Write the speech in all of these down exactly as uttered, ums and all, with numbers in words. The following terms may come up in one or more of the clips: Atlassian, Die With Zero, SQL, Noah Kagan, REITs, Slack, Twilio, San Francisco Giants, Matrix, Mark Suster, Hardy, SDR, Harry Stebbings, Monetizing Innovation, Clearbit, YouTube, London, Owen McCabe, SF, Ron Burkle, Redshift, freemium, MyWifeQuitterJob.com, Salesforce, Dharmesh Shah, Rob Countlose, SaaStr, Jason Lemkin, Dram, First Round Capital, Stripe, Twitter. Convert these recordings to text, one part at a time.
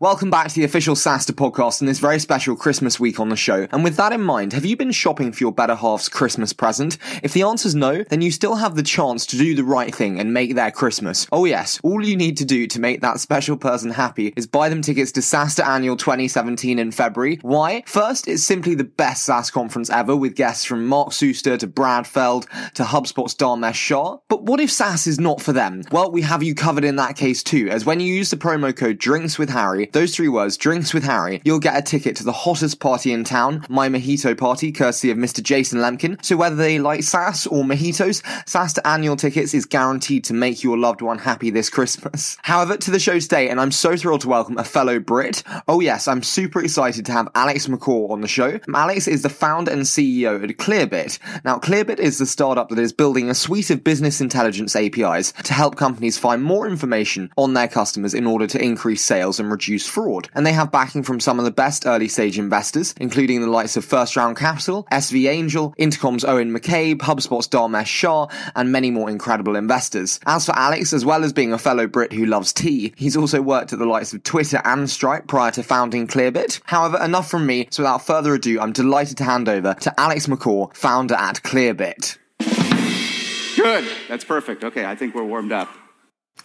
Welcome back to the official SaaStr podcast and this very special Christmas week on the show. And with that in mind, have you been shopping for your better half's Christmas present? If the answer's no, then you still have the chance to do the right thing and make their Christmas. Oh yes, all you need to do to make that special person happy is buy them tickets to SaaStr Annual twenty seventeen in February. Why? First, it's simply the best SaaS conference ever with guests from Mark Suster to Brad Feld to HubSpot's Dharmesh Shah. But what if SaaS is not for them? Well, we have you covered in that case too, as when you use the promo code DRINKSWITHHarry, those three words, Drinks with Harry, you'll get a ticket to the hottest party in town, My Marketo Party, courtesy of Mister Jason Lemkin. So whether they like SaaS or mojitos, SaaStr Annual Tickets is guaranteed to make your loved one happy this Christmas. However, to the show today, and I'm so thrilled to welcome a fellow Brit. Oh yes, I'm super excited to have Alex MacCaw on the show. Alex is the founder and C E O at Clearbit. Now, Clearbit is the startup that is building a suite of business intelligence A P Is to help companies find more information on their customers in order to increase sales and reduce fraud, and they have backing from some of the best early stage investors, including the likes of First Round Capital, S V Angel, Intercom's Owen McCabe, HubSpot's Dharmesh Shah, and many more incredible investors. As for Alex, as well as being a fellow Brit who loves tea, he's also worked at the likes of Twitter and Stripe prior to founding Clearbit. However, enough from me, so without further ado, I'm delighted to hand over to Alex MacCaw, founder at Clearbit. Good, that's perfect. Okay, I think we're warmed up.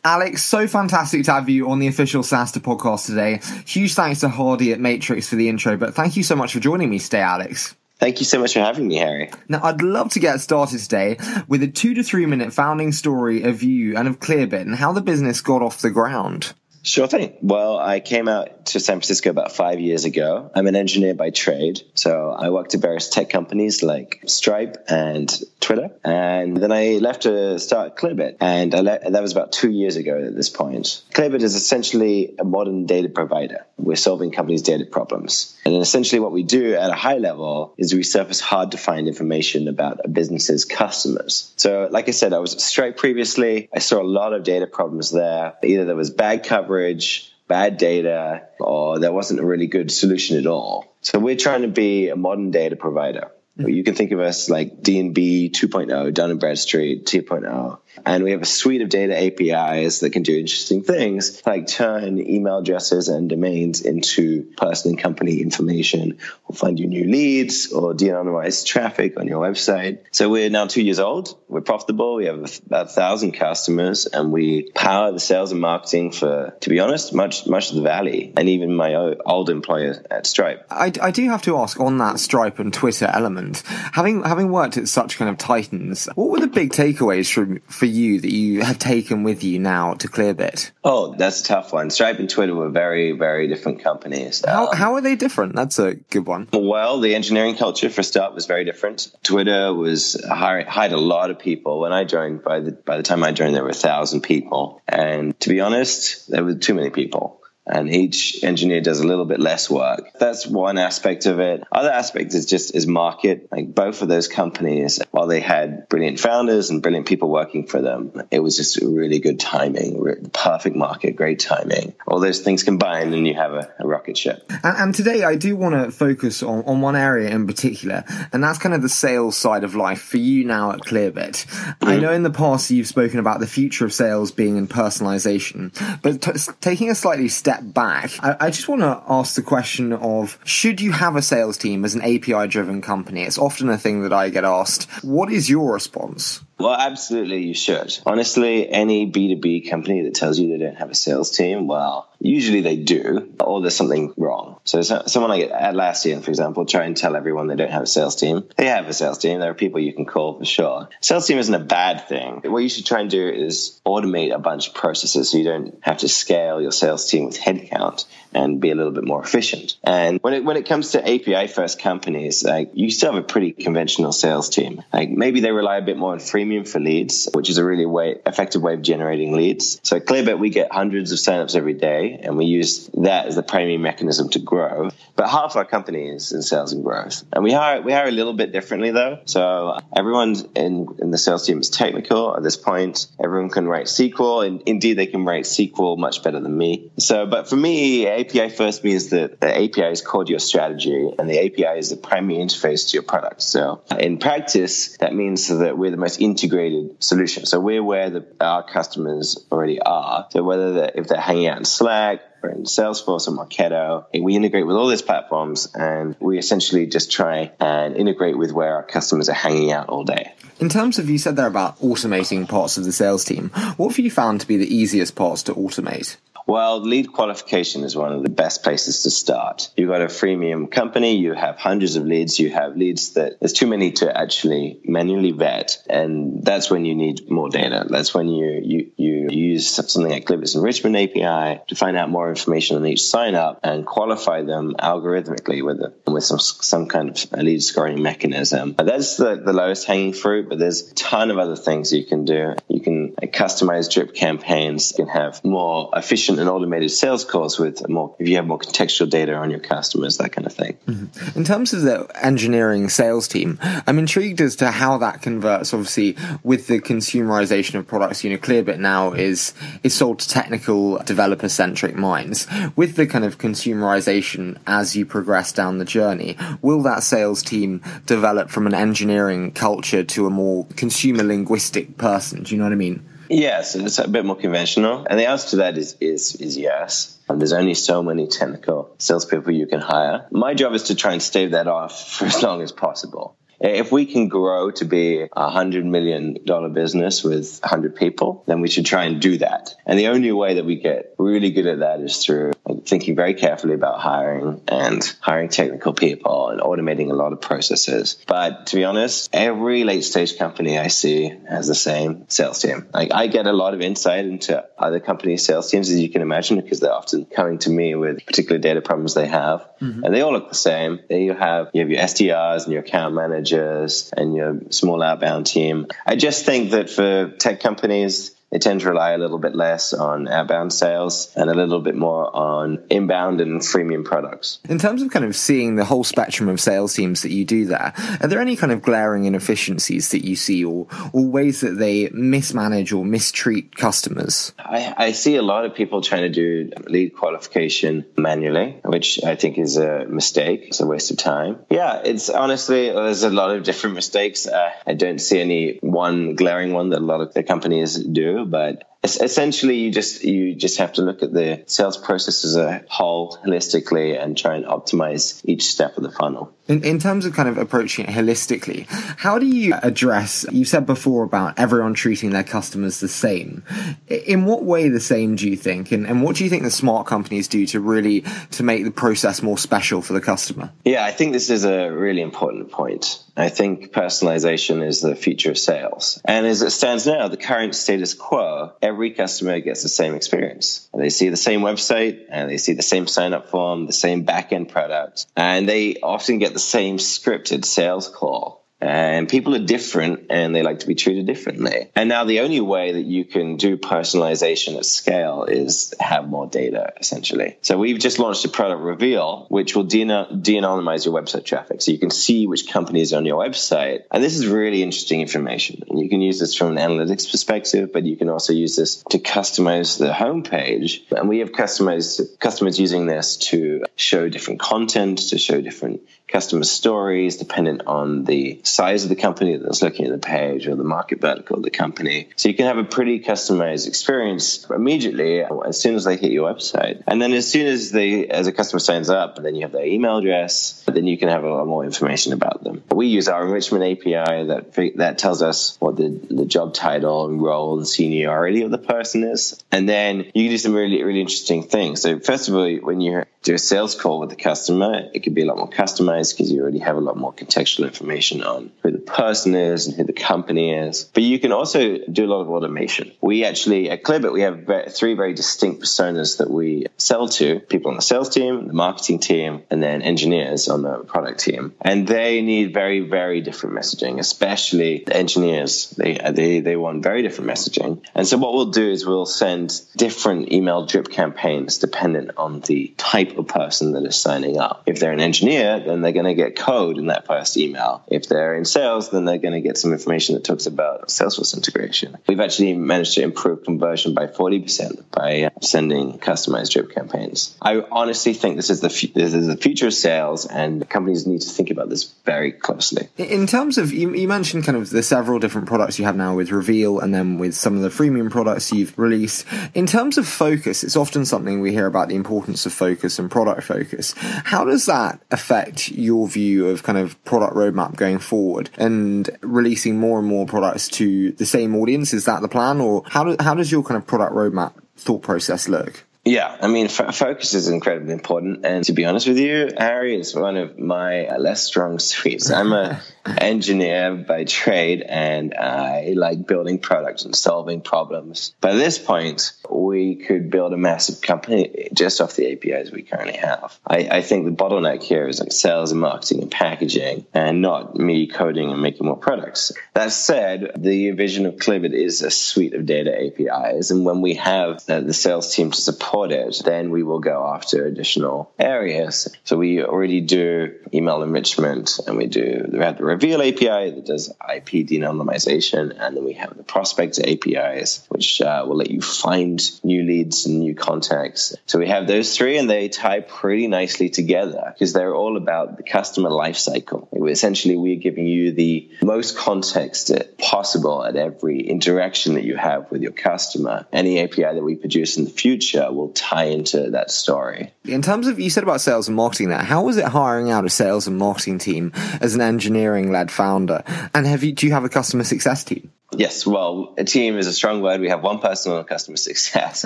Alex, so fantastic to have you on the official SaaStr podcast today. Huge thanks to Hardy at Matrix for the intro, but thank you so much for joining me today, Alex. Thank you so much for having me, Harry. Now, I'd love to get started today with a two to three minute founding story of you and of Clearbit and how the business got off the ground. Sure thing. Well, I came out to San Francisco about five years ago. I'm an engineer by trade, so I worked at various tech companies like Stripe and Twitter, and then I left to start Clearbit, and I le- that was about two years ago at this point. Clearbit is essentially a modern data provider. We're solving companies' data problems, and essentially what we do at a high level is we surface hard-to-find information about a business's customers. So, like I said, I was at Stripe previously. I saw a lot of data problems there. Either there was bad coverage, bad data, or there wasn't a really good solution at all. So we're trying to be a modern data provider. You can think of us like D and B two point oh, Dun and Bradstreet two point oh. And we have a suite of data A P Is that can do interesting things, like turn email addresses and domains into person and company information, or find you new leads, or de-anonymize traffic on your website. So we're now two years old. We're profitable. We have about one thousand customers, and we power the sales and marketing for, to be honest, much much of the valley, and even my old employer at Stripe. I, I do have to ask, on that Stripe and Twitter element, Having having worked at such kind of titans, what were the big takeaways from, for you that you have taken with you now to Clearbit? Oh, that's a tough one. Stripe and Twitter were very, very different companies. Um, how, how are they different? That's a good one. Well, the engineering culture, for a start, was very different. Twitter was hired, hired a lot of people. When I joined, by the by the time I joined, there were a thousand people. And to be honest, there were too many people. And each engineer does a little bit less work. That's one aspect of it. Other aspect is just is market. Like both of those companies, while they had brilliant founders and brilliant people working for them, it was just really good timing, perfect market, great timing. All those things combined and you have a, a rocket ship. And, and today I do want to focus on, on one area in particular, and that's kind of the sales side of life for you now at Clearbit. Mm-hmm. I know in the past you've spoken about the future of sales being in personalization, but t- taking a slightly step back, I, I just want to ask the question of, should you have a sales team as an A P I-driven company? It's often a thing that I get asked. What is your response? Well, absolutely, you should. Honestly, any B two B company that tells you they don't have a sales team, well, usually they do, or there's something wrong. So someone like Atlassian, for example, try and tell everyone they don't have a sales team. They have a sales team. There are people you can call for sure. Sales team isn't a bad thing. What you should try and do is automate a bunch of processes so you don't have to scale your sales team with headcount and be a little bit more efficient. And when it when it comes to A P I-first companies, like you still have a pretty conventional sales team. Like maybe they rely a bit more on freemium for leads, which is a really way, effective way of generating leads. So at Clearbit, we get hundreds of signups every day, and we use that as the primary mechanism to grow. But half our company is in sales and growth. And we hire, we hire a little bit differently, though. So everyone in, in the sales team is technical at this point. Everyone can write S Q L, and indeed, they can write S Q L much better than me. So, but for me, A P I first means that the A P I is core to your strategy, and the A P I is the primary interface to your product. So in practice, that means that we're the most interesting integrated solution. So we're where the, our customers already are. So whether if they're hanging out in Slack, Slack, we're in Salesforce or Marketo. We integrate with all these platforms, and we essentially just try and integrate with where our customers are hanging out all day. In terms of, you said there about automating parts of the sales team, what have you found to be the easiest parts to automate? Well, lead qualification is one of the best places to start. You've got a freemium company, you have hundreds of leads, you have leads that there's too many to actually manually vet, and that's when you need more data. That's when you you, you use something like Clearbit's enrichment A P I to find out more information on each sign-up and qualify them algorithmically with a, with some some kind of lead scoring mechanism. That's the, the lowest hanging fruit, but there's a ton of other things you can do. You can customize drip campaigns, you can have more efficient an automated sales calls with more, if you have more contextual data on your customers, that kind of thing. Mm-hmm. In terms of the engineering sales team, I'm intrigued as to how that converts, obviously, with the consumerization of products. You know, Clearbit now is, is sold to technical developer-centric minds. With the kind of consumerization as you progress down the journey, will that sales team develop from an engineering culture to a more consumer linguistic person? Do you know what I mean? Yes, yeah, so it's a bit more conventional. And the answer to that is is is yes. And there's only so many technical salespeople you can hire. My job is to try and stave that off for as long as possible. If we can grow to be a hundred million dollar business with a hundred people, then we should try and do that. And the only way that we get really good at that is through thinking very carefully about hiring and hiring technical people and automating a lot of processes. But to be honest, every late stage company I see has the same sales team. Like, I get a lot of insight into other companies' sales teams, as you can imagine, because they're often coming to me with particular data problems they have. Mm-hmm. And they all look the same. You have, you have your S D Rs and your account managers and your small outbound team. I just think that for tech companies, they tend to rely a little bit less on outbound sales and a little bit more on inbound and freemium products. In terms of kind of seeing the whole spectrum of sales teams that you do there, are there any kind of glaring inefficiencies that you see, or, or ways that they mismanage or mistreat customers? I, I see a lot of people trying to do lead qualification manually, which I think is a mistake. It's a waste of time. Yeah, it's honestly, there's a lot of different mistakes. Uh, I don't see any one glaring one that a lot of the companies do. But essentially, you just you just have to look at the sales process as a whole holistically and try and optimize each step of the funnel. In, in terms of kind of approaching it holistically, how do you address, you said before about everyone treating their customers the same. In what way the same do you think? And, and what do you think the smart companies do to really to make the process more special for the customer? Yeah, I think this is a really important point. I think personalization is the future of sales. And as it stands now, the current status quo, every customer gets the same experience. They see the same website, and they see the same sign-up form, the same back-end product, and they often get the same scripted sales call. And people are different, and they like to be treated differently. And now the only way that you can do personalization at scale is have more data, essentially. So we've just launched a product reveal, which will de- de-anonymize your website traffic. So you can see which company is on your website. And this is really interesting information. And you can use this from an analytics perspective, but you can also use this to customize the homepage. And we have customized, customers using this to show different content, to show different customer stories, dependent on the size of the company that's looking at the page or the market vertical of the company. So you can have a pretty customized experience immediately as soon as they hit your website. And then as soon as they, as a customer signs up, and then you have their email address, then you can have a lot more information about them. We use our enrichment A P I that that tells us what the, the job title and role and seniority of the person is. And then you can do some really, really interesting things. So first of all, when you do a sales call with the customer, it could be a lot more customized because you already have a lot more contextual information on who the person is and who the company is. But you can also do a lot of automation. We actually, at Clearbit, we have three very distinct personas that we sell to: people on the sales team, the marketing team, and then engineers on the product team. And they need very, very different messaging, especially the engineers. They, they, they want very different messaging. And so what we'll do is we'll send different email drip campaigns dependent on the type type of person that is signing up. If they're an engineer, then they're going to get code in that first email. If they're in sales, then they're going to get some information that talks about Salesforce integration. We've actually managed to improve conversion by forty percent by sending customized drip campaigns. I honestly think this is the f- this is the future of sales, and companies need to think about this very closely. In terms of, you, you mentioned kind of the several different products you have now with Reveal and then with some of the freemium products you've released. In terms of focus, it's often something we hear about, the importance of focus and product focus. How does that affect your view of kind of product roadmap going forward and releasing more and more products to the same audience? Is that the plan, or how do, how does your kind of product roadmap thought process look? Yeah, I mean, f- focus is incredibly important. And to be honest with you, Harry, it's one of my less strong suits. I'm an engineer by trade, and I like building products and solving problems. By this point, we could build a massive company just off the A P Is we currently have. I, I think the bottleneck here is like sales and marketing and packaging, and not me coding and making more products. That said, the vision of Clearbit is a suite of data A P Is. And when we have uh, the sales team to support it, then we will go after additional areas. So we already do email enrichment, and we do we have the Reveal A P I that does I P de-anonymization, and then we have the Prospect A P Is, which uh, will let you find new leads and new contacts. So we have those three, and they tie pretty nicely together because they're all about the customer life cycle. Essentially, we're giving you the most context possible at every interaction that you have with your customer. Any A P I that we produce in the future will tie into that story. In terms of, you said about sales and marketing there, how was it hiring out a sales and marketing team as an engineering-led founder? And have you, do you have a customer success team? Yes, well, a team is a strong word. We have one person on customer success.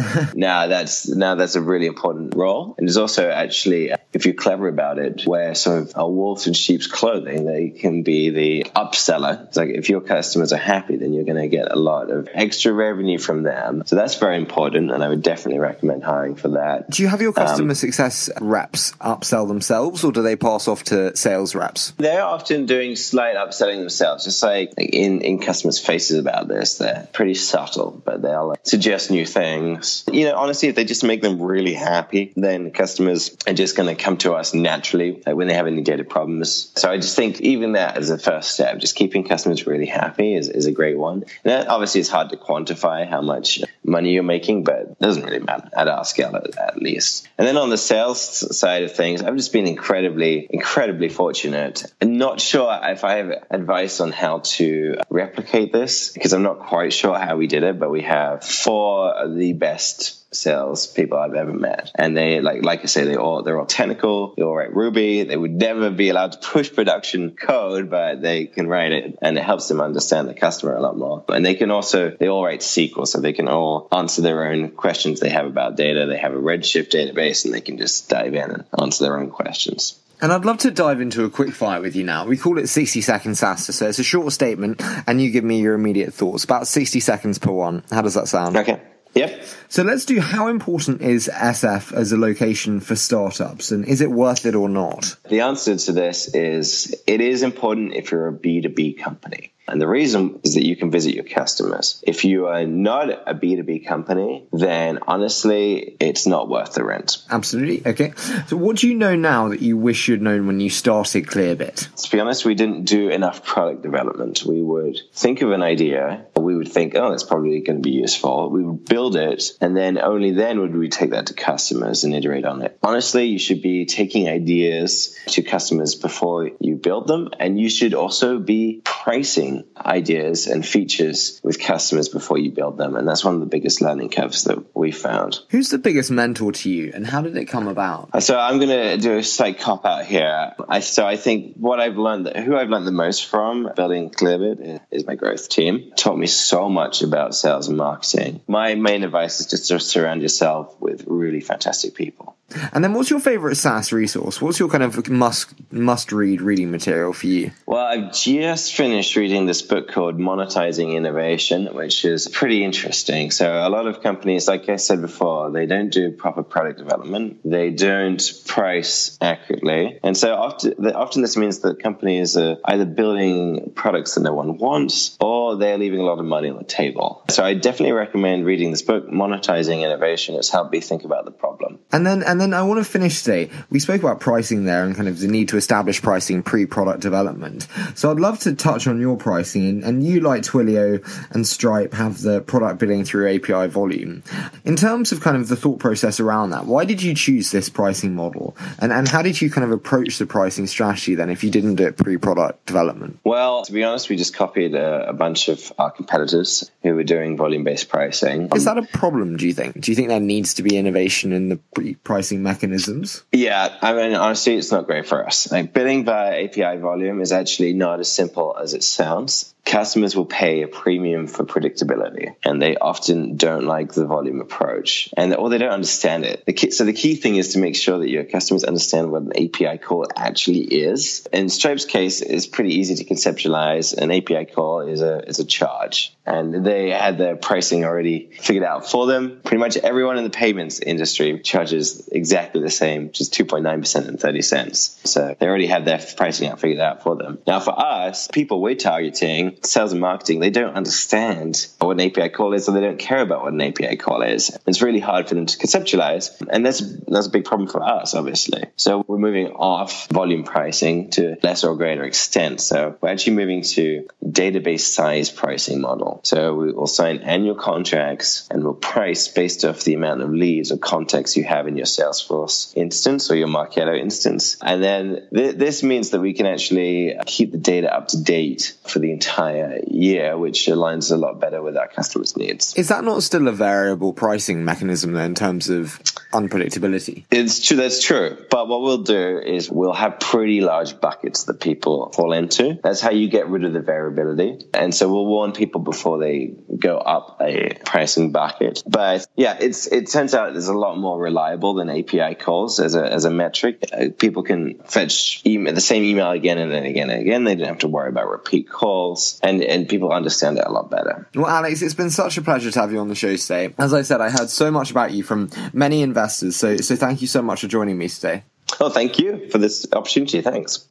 now, that's now that's a really important role. And there's also actually, if you're clever about it, where sort of wolves in sheep's clothing, they can be the upseller. It's like if your customers are happy, then you're going to get a lot of extra revenue from them. So that's very important, and I would definitely recommend hiring for that. Do you have your customer um, success reps upsell themselves, or do they pass off to sales reps? They're often doing slight upselling themselves, just like, like in, in customers' faces about this. They're pretty subtle, but they'll like, suggest new things. You know, honestly, if they just make them really happy, then customers are just going to come to us naturally like, when they have any data problems. So I just think even that as a first step, just keeping customers really happy is, is a great one. And obviously, it's hard to quantify how much money you're making, but it doesn't really matter at our scale, at, at least. And then on the sales side of things, I've just been incredibly, incredibly fortunate. I'm not sure if I have advice on how to replicate this, because I'm not quite sure how we did it, but we have four of the best sales people I've ever met, and they like like I say they all they're all technical. They all write Ruby. They would never be allowed to push production code, but they can write it, and it helps them understand the customer a lot more. And they can also they all write S Q L, so they can all answer their own questions they have about data. They have a Redshift database, and they can just dive in and answer their own questions. And I'd love to dive into a quick fire with you now. We call it sixty second SaaStr, so it's a short statement, and you give me your immediate thoughts. About sixty seconds per one. How does that sound? Okay. Yep. So let's do, how important is S F as a location for startups, and is it worth it or not? The answer to this is it is important if you're a B two B company. And the reason is that you can visit your customers. If you are not a B two B company, then honestly, it's not worth the rent. Absolutely. Okay. So what do you know now that you wish you'd known when you started Clearbit? To be honest, we didn't do enough product development. We would think of an idea. We would think, oh, that's probably going to be useful. We would build it. And then only then would we take that to customers and iterate on it. Honestly, you should be taking ideas to customers before you build them. And you should also be pricing ideas and features with customers before you build them. And that's one of the biggest learning curves that we found. Who's the biggest mentor to you, and how did it come about? So I'm going to do a slight cop out here. I, so I think what I've learned, who I've learned the most from building Clearbit is my growth team. It taught me so much about sales and marketing. My main advice is just to surround yourself with really fantastic people. And then what's your favorite SaaS resource? What's your kind of must, must read reading material for you? Well, I've just finished reading this book called Monetizing Innovation, which is pretty interesting. So a lot of companies, like I said before, they don't do proper product development. They don't price accurately. And so often, often this means that companies are either building products that no one wants, or they're leaving a lot of money on the table. So I definitely recommend reading this book, Monetizing Innovation. It's helped me think about the problem. And then, and then then I want to finish today. We spoke about pricing there and kind of the need to establish pricing pre-product development. So I'd love to touch on your pricing, and you, like Twilio and Stripe, have the product billing through A P I volume. In terms of kind of the thought process around that, why did you choose this pricing model? And, and how did you kind of approach the pricing strategy then if you didn't do it pre-product development? Well, to be honest, we just copied a, a bunch of our competitors who were doing volume-based pricing. Is that a problem, do you think? Do you think there needs to be innovation in the pre- pricing mechanisms? Yeah, I mean, honestly, it's not great for us. Like, billing via A P I volume is actually not as simple as it sounds. Customers will pay a premium for predictability, and they often don't like the volume approach, and or they don't understand it. The key, so the key thing is to make sure that your customers understand what an A P I call actually is. In Stripe's case, it's pretty easy to conceptualize. An A P I call is a is a charge, and they had their pricing already figured out for them. Pretty much everyone in the payments industry charges exactly the same, just two point nine percent and thirty cents. So they already had their pricing out figured out for them. Now for us, people we're targeting, sales and marketing, they don't understand what an A P I call is, or they don't care about what an A P I call is. It's really hard for them to conceptualize, and that's that's a big problem for us, obviously. So we're moving off volume pricing to lesser or greater extent. So we're actually moving to database size pricing model. So we will sign annual contracts, and we'll price based off the amount of leads or contacts you have in your Salesforce instance or your Marketo instance. And then th- this means that we can actually keep the data up to date for the entire year, which aligns a lot better with our customers' needs. Is that not still a variable pricing mechanism then, in terms of unpredictability? It's true, that's true. But what we'll do is we'll have pretty large buckets that people fall into. That's how you get rid of the variability. And so we'll warn people before they go up a pricing bucket. But yeah, it's it turns out it's a lot more reliable than A P I calls as a as a metric. People can fetch email, the same email again and then again and again. They don't have to worry about repeat calls. And, and people understand it a lot better. Well, Alex, it's been such a pleasure to have you on the show today. As I said, I heard so much about you from many investors. So, so thank you so much for joining me today. Oh, thank you for this opportunity. Thanks.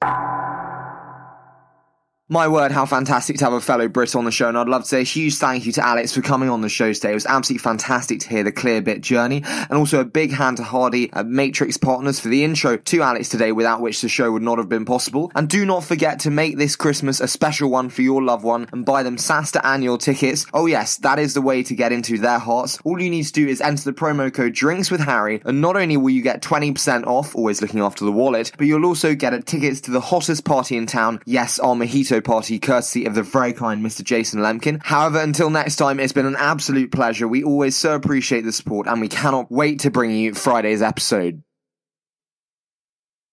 My word, how fantastic to have a fellow Brit on the show. And I'd love to say a huge thank you to Alex for coming on the show today. It was absolutely fantastic to hear the Clearbit journey. And also a big hand to Hardy at Matrix Partners for the intro to Alex today, without which the show would not have been possible. And do not forget to make this Christmas a special one for your loved one and buy them SaaStr annual tickets. Oh yes, that is the way to get into their hearts. All you need to do is enter the promo code DRINKSWITHHarry, and not only will you get twenty percent off, always looking after the wallet, but you'll also get a tickets to the hottest party in town. Yes, our Marketo party, courtesy of the very kind Mister Jason Lemkin. However, until next time, it's been an absolute pleasure. We always so appreciate the support, and we cannot wait to bring you Friday's episode.